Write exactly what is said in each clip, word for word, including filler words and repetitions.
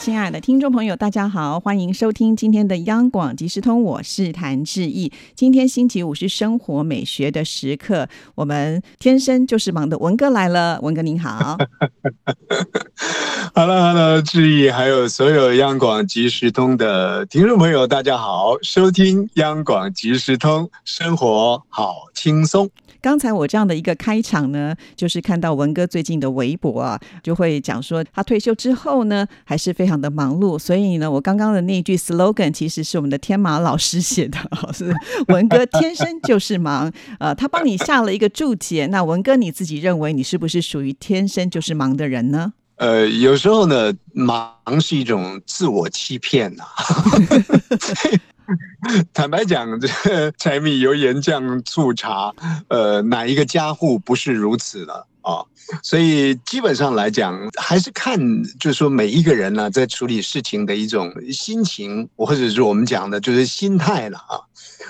亲爱的听众朋友，大家好，欢迎收听今天的央广即时通，我是谭志毅。今天星期五是生活美学的时刻，我们天生就是忙的文哥来了。文哥您好。Hello Hello， 志毅还有所有央广即时通的听众朋友，大家好，收听央广即时通，生活好轻松。刚才我这样的一个开场呢，就是看到文哥最近的微博啊，就会讲说他退休之后呢，还是非常的忙碌，所以呢，我刚刚的那一句 slogan 其实是我们的天马老师写的，是文哥天生就是忙，呃，他帮你下了一个注解。那文哥你自己认为你是不是属于天生就是忙的人呢？呃，有时候呢，忙是一种自我欺骗呐、啊。坦白讲，这柴米油盐酱醋茶，呃，哪一个家户不是如此呢？啊、哦，所以基本上来讲，还是看就是说每一个人呢、啊，在处理事情的一种心情，或者是我们讲的就是心态了啊。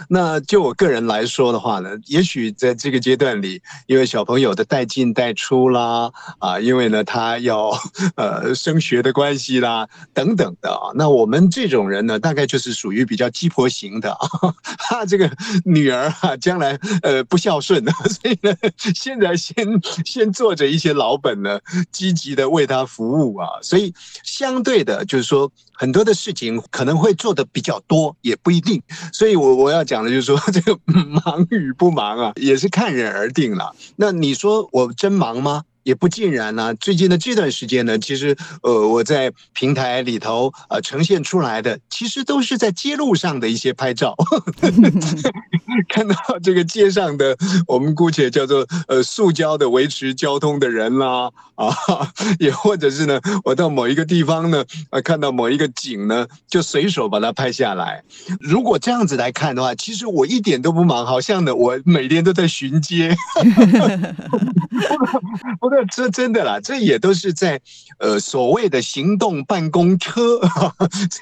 那就我个人来说的话呢，也许在这个阶段里，因为小朋友的带进带出啦，啊，因为呢他要呃升学的关系啦，等等的啊。那我们这种人呢，大概就是属于比较鸡婆型的啊，他这个女儿啊，将来呃不孝顺，所以呢，现在先先。先做着一些老本呢，积极的为他服务啊，所以相对的就是说很多的事情可能会做的比较多，也不一定。所以我我要讲的就是说，这个忙与不忙啊，也是看人而定了。那你说我真忙吗？也不尽然啊。最近的这段时间呢，其实呃我在平台里头呃呈现出来的，其实都是在街路上的一些拍照。看到这个街上的，我们姑且叫做呃塑胶的维持交通的人啦，啊，也或者是呢，我到某一个地方呢，呃看到某一个景呢，就随手把它拍下来。如果这样子来看的话，其实我一点都不忙，好像呢我每天都在巡街。不过这真的啦，这也都是在呃所谓的行动办公车、啊、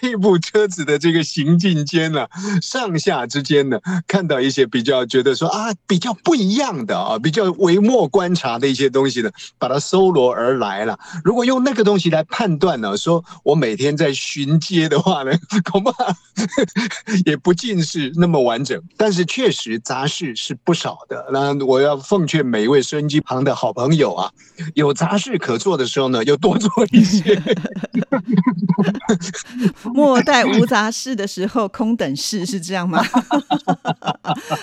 这部车子的这个行进间呢、啊，上下之间呢，看到一些比较觉得说啊比较不一样的啊，比较微末观察的一些东西呢，把它搜罗而来了。如果用那个东西来判断呢、啊，说我每天在巡街的话呢，恐怕也不尽是那么完整。但是确实杂事是不少的。那我要奉劝每一位收音机旁的好朋友啊。有杂事可做的时候呢，又多做一些。莫待无杂事的时候空等事，是这样吗？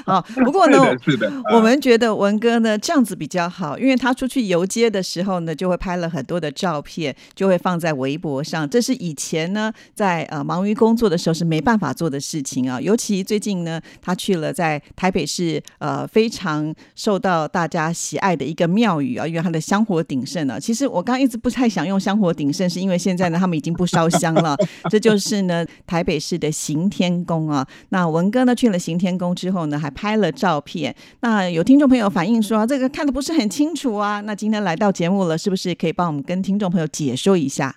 好，不过呢，是的，是的，我们觉得文哥呢这样子比较好，因为他出去游街的时候呢，就会拍了很多的照片，就会放在微博上。这是以前呢在、呃、忙于工作的时候是没办法做的事情啊。尤其最近呢，他去了在台北市呃非常受到大家喜爱的一个庙宇啊，因为他的香火鼎盛啊。其实我刚刚一直不太想用香火鼎盛，是因为现在呢他们已经不烧香了。这就是呢台北市的行天宫啊。那文哥呢去了行天宫之后呢，还拍了照片。那有听众朋友反映说、啊、这个看得不是很清楚啊。那今天来到节目了，是不是可以帮我们跟听众朋友解说一下？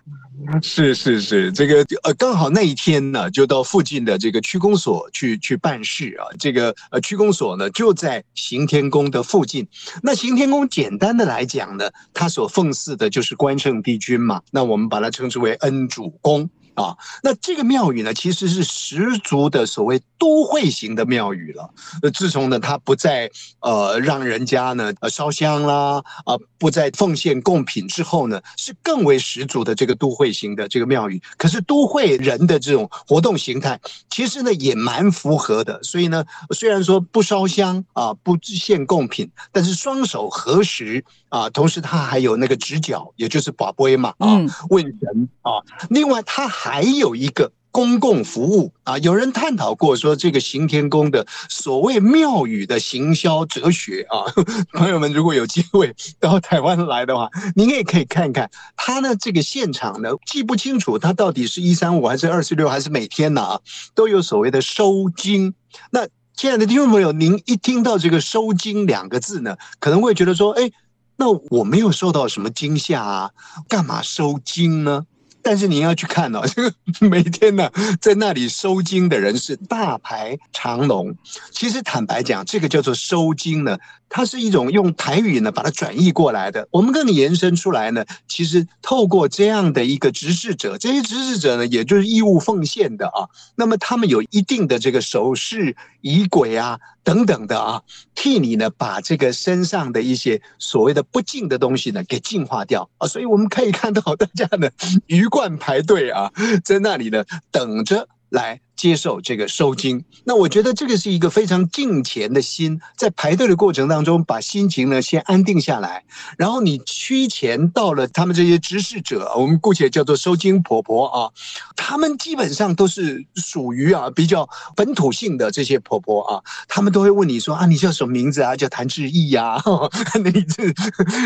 是是是，这个呃刚好那一天呢，就到附近的这个区公所去去办事啊。这个呃区公所呢就在行天宫的附近。那行天宫简单的来讲呢，它所奉祀的就是关圣帝君嘛，那我们把它称之为恩主公。啊，那这个庙宇呢，其实是十足的所谓都会型的庙宇了。自从呢，它不再呃让人家呢烧香啦，啊、呃，不再奉献贡品之后呢，是更为十足的这个都会型的这个庙宇。可是都会人的这种活动形态，其实呢也蛮符合的。所以呢，虽然说不烧香啊、呃，不献贡品，但是双手合十啊、呃，同时它还有那个直角，也就是跋杯嘛啊、呃，问神啊、呃。另外它还还有一个公共服务啊，有人探讨过说这个行天宫的所谓庙宇的行销哲学啊，朋友们如果有机会到台湾来的话，您也可以看看他呢这个现场呢，记不清楚他到底是一三五还是二四六还是每天呢、啊、都有所谓的收金。那亲爱的听众朋友，您一听到这个收金两个字呢，可能会觉得说，哎，那我没有受到什么惊吓啊，干嘛收惊呢？但是你要去看哦，这个每天呢、啊、在那里收惊的人是大排长龙。其实坦白讲，这个叫做收惊呢，它是一种用台语呢把它转译过来的。我们更延伸出来呢，其实透过这样的一个执事者，这些执事者呢，也就是义务奉献的啊。那么他们有一定的这个手势、仪轨啊等等的啊，替你呢把这个身上的一些所谓的不净的东西呢给净化掉啊。所以我们可以看到大家呢愉快排队啊，在那里呢等着来接受这个收金。那我觉得这个是一个非常敬虔的心，在排队的过程当中，把心情呢先安定下来，然后你趋前到了他们这些执事者，我们姑且叫做收金婆婆啊，他们基本上都是属于啊比较本土性的这些婆婆啊，他们都会问你说啊，你叫什么名字啊？叫谭志毅啊，呵呵，你自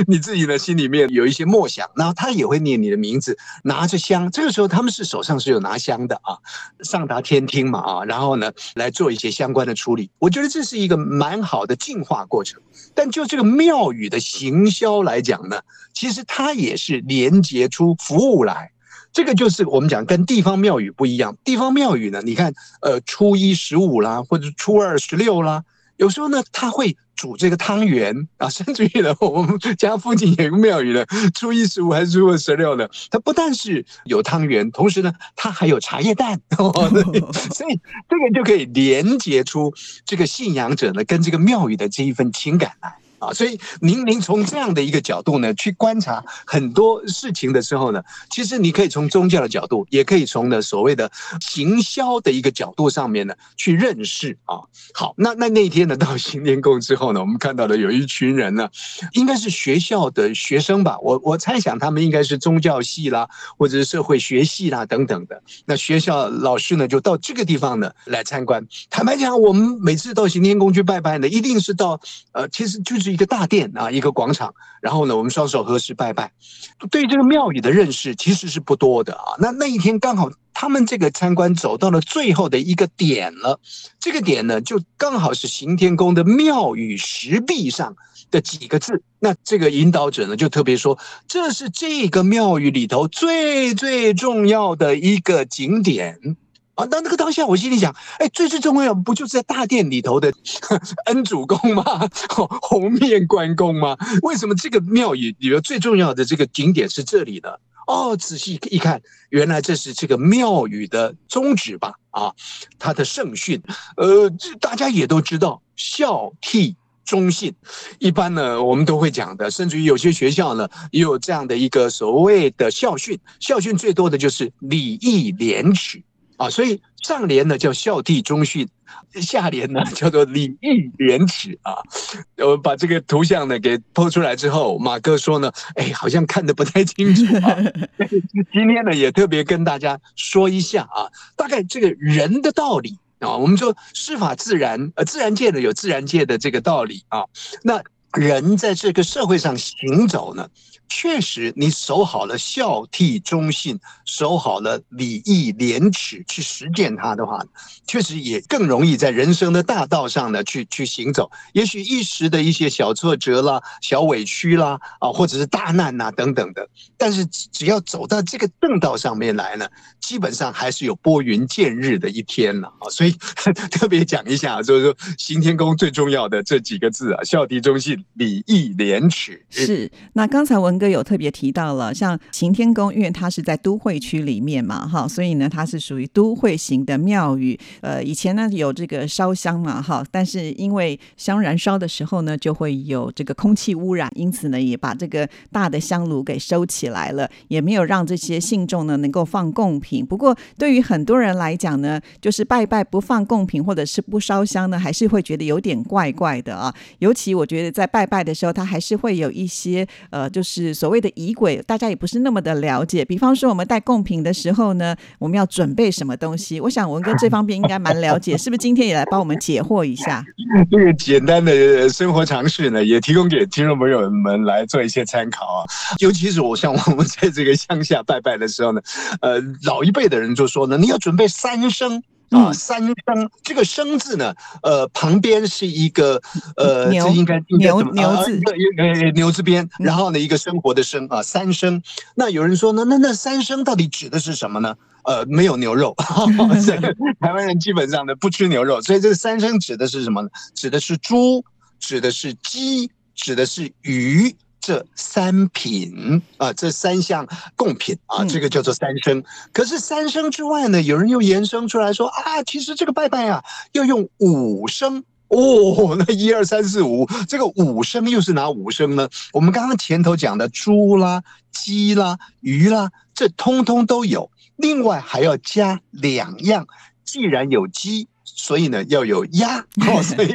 你自己呢心里面有一些默想，然后他也会念你的名字，拿着香，这个时候他们是手上是有拿香的啊，上达天。听嘛啊，然后呢，来做一些相关的处理。我觉得这是一个蛮好的净化过程。但就这个庙宇的行销来讲呢，其实它也是连接出服务来。这个就是我们讲跟地方庙宇不一样。地方庙宇呢，你看，呃，初一十五啦，或者初二十六啦，有时候呢，它会煮这个汤圆啊，甚至于呢，我们家附近有一个庙宇呢，初一十五还是初二十六呢，它不但是有汤圆，同时呢，它还有茶叶蛋，哦、所以这个就可以连接出这个信仰者呢跟这个庙宇的这一份情感来啊。所以您您从这样的一个角度呢去观察很多事情的时候呢，其实你可以从宗教的角度，也可以从呢所谓的行销的一个角度上面呢去认识啊。好，那那那一天呢到行天宫之后。我们看到的有一群人呢，应该是学校的学生吧，我我猜想他们应该是宗教系啦，或者是社会学系啦等等的。那学校老师呢，就到这个地方呢来参观。坦白讲，我们每次到行天宫去拜拜呢，一定是到呃，其实就是一个大殿啊，一个广场，然后呢，我们双手合十拜拜。对这个庙宇的认识其实是不多的啊。那那一天刚好。他们这个参观走到了最后的一个点了，这个点呢，就刚好是行天宫的庙宇石壁上的几个字。那这个引导者呢，就特别说，这是这个庙宇里头最最重要的一个景点。啊，那那个当下我心里想，哎，最最重要不就是在大殿里头的恩主公吗？红面关公吗？为什么这个庙宇里头最重要的这个景点是这里呢？哦，仔细一看，原来这是这个庙宇的宗旨吧？啊，它的圣训，呃，大家也都知道，孝悌忠信，一般呢我们都会讲的，甚至于有些学校呢也有这样的一个所谓的校训，校训最多的就是礼义廉耻啊，所以上联呢叫孝悌忠信。下联呢叫做礼义廉耻啊，我把这个图像呢给po出来之后，马哥说呢，哎，好像看得不太清楚啊。今天呢也特别跟大家说一下啊，大概这个人的道理啊，我们说师法自然，呃，自然界呢有自然界的这个道理啊，那人在这个社会上行走呢。确实你守好了孝悌忠信，守好了礼义廉耻，去实践它的话，确实也更容易在人生的大道上呢去去行走。也许一时的一些小挫折啦、小委屈啦啊，或者是大难啊等等的，但是只要走到这个正道上面来呢，基本上还是有拨云见日的一天了啊。所以特别讲一下，就是说行天宫最重要的这几个字啊，孝悌忠信、礼义廉耻。是，那刚才文哥有特别提到了，像行天宫，因为它是在都会区里面嘛，哈，所以呢，它是属于都会型的庙宇。呃，以前呢有这个烧香嘛，哈，但是因为香燃烧的时候呢，就会有这个空气污染，因此呢，也把这个大的香炉给收起来了，也没有让这些信众呢能够放贡品。不过，对于很多人来讲呢，就是拜拜不放贡品或者是不烧香呢，还是会觉得有点怪怪的啊。尤其我觉得在拜拜的时候，它还是会有一些呃，就是。所谓的仪轨，大家也不是那么的了解。比方说，我们带贡品的时候呢，我们要准备什么东西？我想文哥这方面应该蛮了解，是不是？今天也来帮我们解惑一下。这个简单的生活常识呢，也提供给听众朋友们来做一些参考啊。尤其是我像我们在这个乡下拜拜的时候呢，呃，老一辈的人就说呢，你要准备三牲。啊，三声，这个声字呢，呃，旁边是一个呃，这应该牛牛字，呃，牛字边，然后呢，一个生活的生啊，三声。那有人说呢，那那三声到底指的是什么呢？呃，没有牛肉，台湾人基本上呢不吃牛肉，所以这三声指的是什么呢？指的是猪，指的是鸡，指的是鱼。这三品啊、呃，这三项贡品啊，这个叫做三牲。嗯、可是三牲之外呢，有人又延伸出来说啊，其实这个拜拜啊，要用五牲哦。那一二三四五，这个五牲又是哪五牲呢？我们刚刚前头讲的猪啦、鸡啦、鱼啦，这通通都有。另外还要加两样，既然有鸡，所以呢要有鸭哦，所以。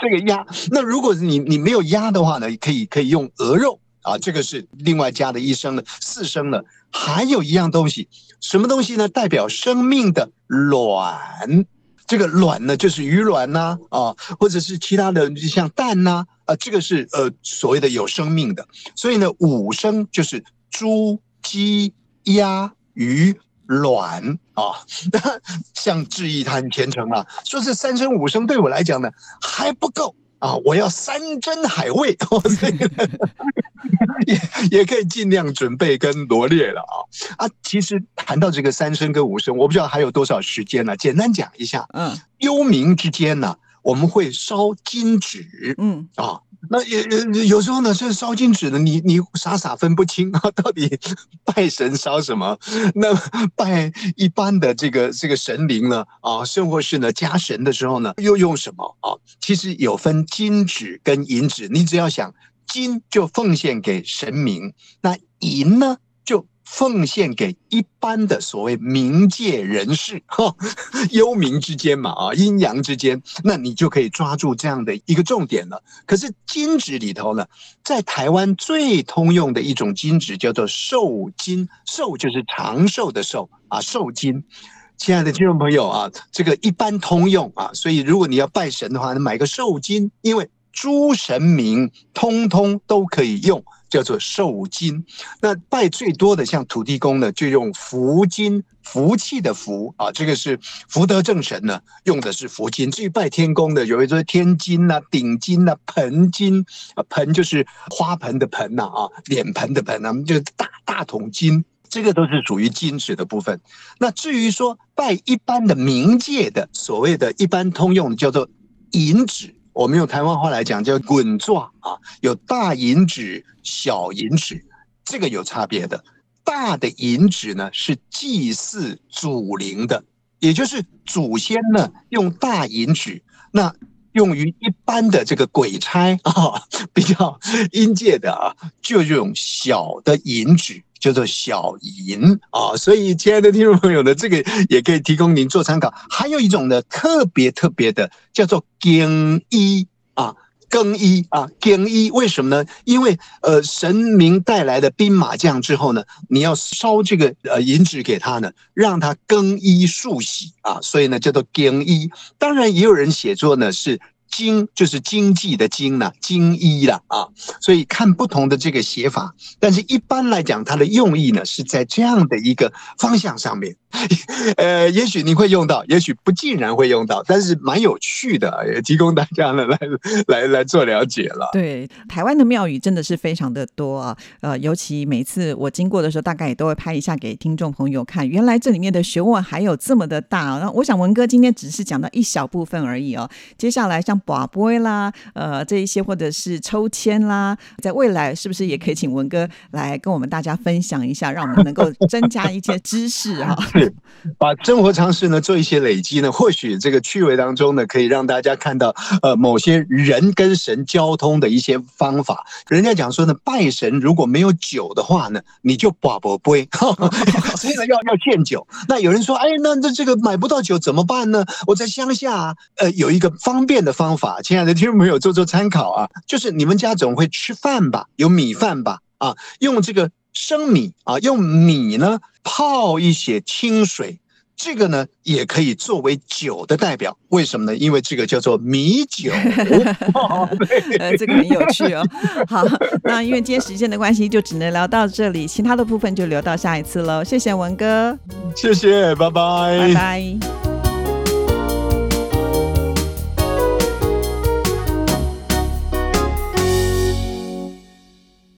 这个鸭，那如果你你没有鸭的话呢，可以可以用鹅肉啊，这个是另外加的一牲的四牲的，还有一样东西，什么东西呢？代表生命的卵，这个卵呢就是鱼卵呐 啊, 啊，或者是其他的像蛋呐 啊, 啊，这个是呃所谓的有生命的，所以呢五牲就是猪、鸡、鸭、鱼。卵啊，像志毅他很虔诚啊，说是三牲五牲对我来讲呢还不够啊，我要山珍海味，哦、也也可以尽量准备跟罗列了啊啊！其实谈到这个三牲跟五牲，我不知道还有多少时间呢、啊，简单讲一下。嗯，幽冥之间呢、啊，我们会烧金纸，嗯啊。那也有时候呢，这烧金纸的，你你傻傻分不清啊，到底拜神烧什么？那拜一般的这个这个神灵呢，啊，甚或是呢家神的时候呢，又用什么啊？其实有分金纸跟银纸，你只要想金就奉献给神明，那银呢就奉献给一般的所谓冥界人士，哈，幽冥之间嘛，啊，阴阳之间，那你就可以抓住这样的一个重点了。可是金纸里头呢，在台湾最通用的一种金纸叫做寿金，寿就是长寿的寿啊，寿金。亲爱的听众朋友啊，这个一般通用啊，所以如果你要拜神的话，你买个寿金，因为诸神明通通都可以用。叫做寿金，那拜最多的像土地公呢，就用福金，福气的福啊，这个是福德正神呢，用的是福金。至于拜天公的，有一说天金啊、顶金啊、盆金啊，盆就是花盆的盆呐啊，脸盆的盆啊，就是大大桶金，这个都是属于金纸的部分。那至于说拜一般的冥界的，所谓的一般通用的叫做银纸。我们用台湾话来讲叫滚抓啊，有大银纸、小银纸，这个有差别的。大的银纸呢是祭祀祖灵的，也就是祖先呢用大银纸，那用于一般的这个鬼差啊，比较阴界的啊，就用小的银纸。叫做小银啊，所以亲爱的听众朋友呢，这个也可以提供您做参考。还有一种呢，特别特别的叫做更衣啊，更衣啊，更衣，为什么呢？因为呃，神明带来的兵马将之后呢，你要烧这个呃银纸给他呢，让他更衣漱洗啊，所以呢叫做更衣。当然也有人写作呢是。经就是经济的经啦，经医啦啊，所以看不同的这个写法，但是一般来讲，它的用意呢是在这样的一个方向上面。呃，也许你会用到，也许不尽然会用到，但是蛮有趣的，也提供大家呢来来来做了解了。对，台湾的庙宇真的是非常的多啊，呃，尤其每次我经过的时候，大概也都会拍一下给听众朋友看，原来这里面的学问还有这么的大、啊。那我想文哥今天只是讲到一小部分而已哦，接下来像。拔杯啦，呃，这一些或者是抽签啦，在未来是不是也可以请文哥来跟我们大家分享一下，让我们能够增加一些知识啊？是，把生活常识呢做一些累积呢，或许这个趣味当中呢，可以让大家看到呃某些人跟神交通的一些方法。人家讲说呢，拜神如果没有酒的话呢，你就拔杯，所以呢要要献酒。那有人说，哎，那这这个买不到酒怎么办呢？我在乡下、啊，呃，有一个方便的方。方法，亲爱的听众朋友，做做参考啊，就是你们家总会吃饭吧，有米饭吧，啊，用这个生米啊，用米呢泡一些清水，这个呢也可以作为酒的代表，为什么呢？因为这个叫做米酒。哦呃、这个很有趣哦。好，那因为今天时间的关系，就只能聊到这里，其他的部分就留到下一次喽。谢谢文哥，谢谢，拜拜，拜拜。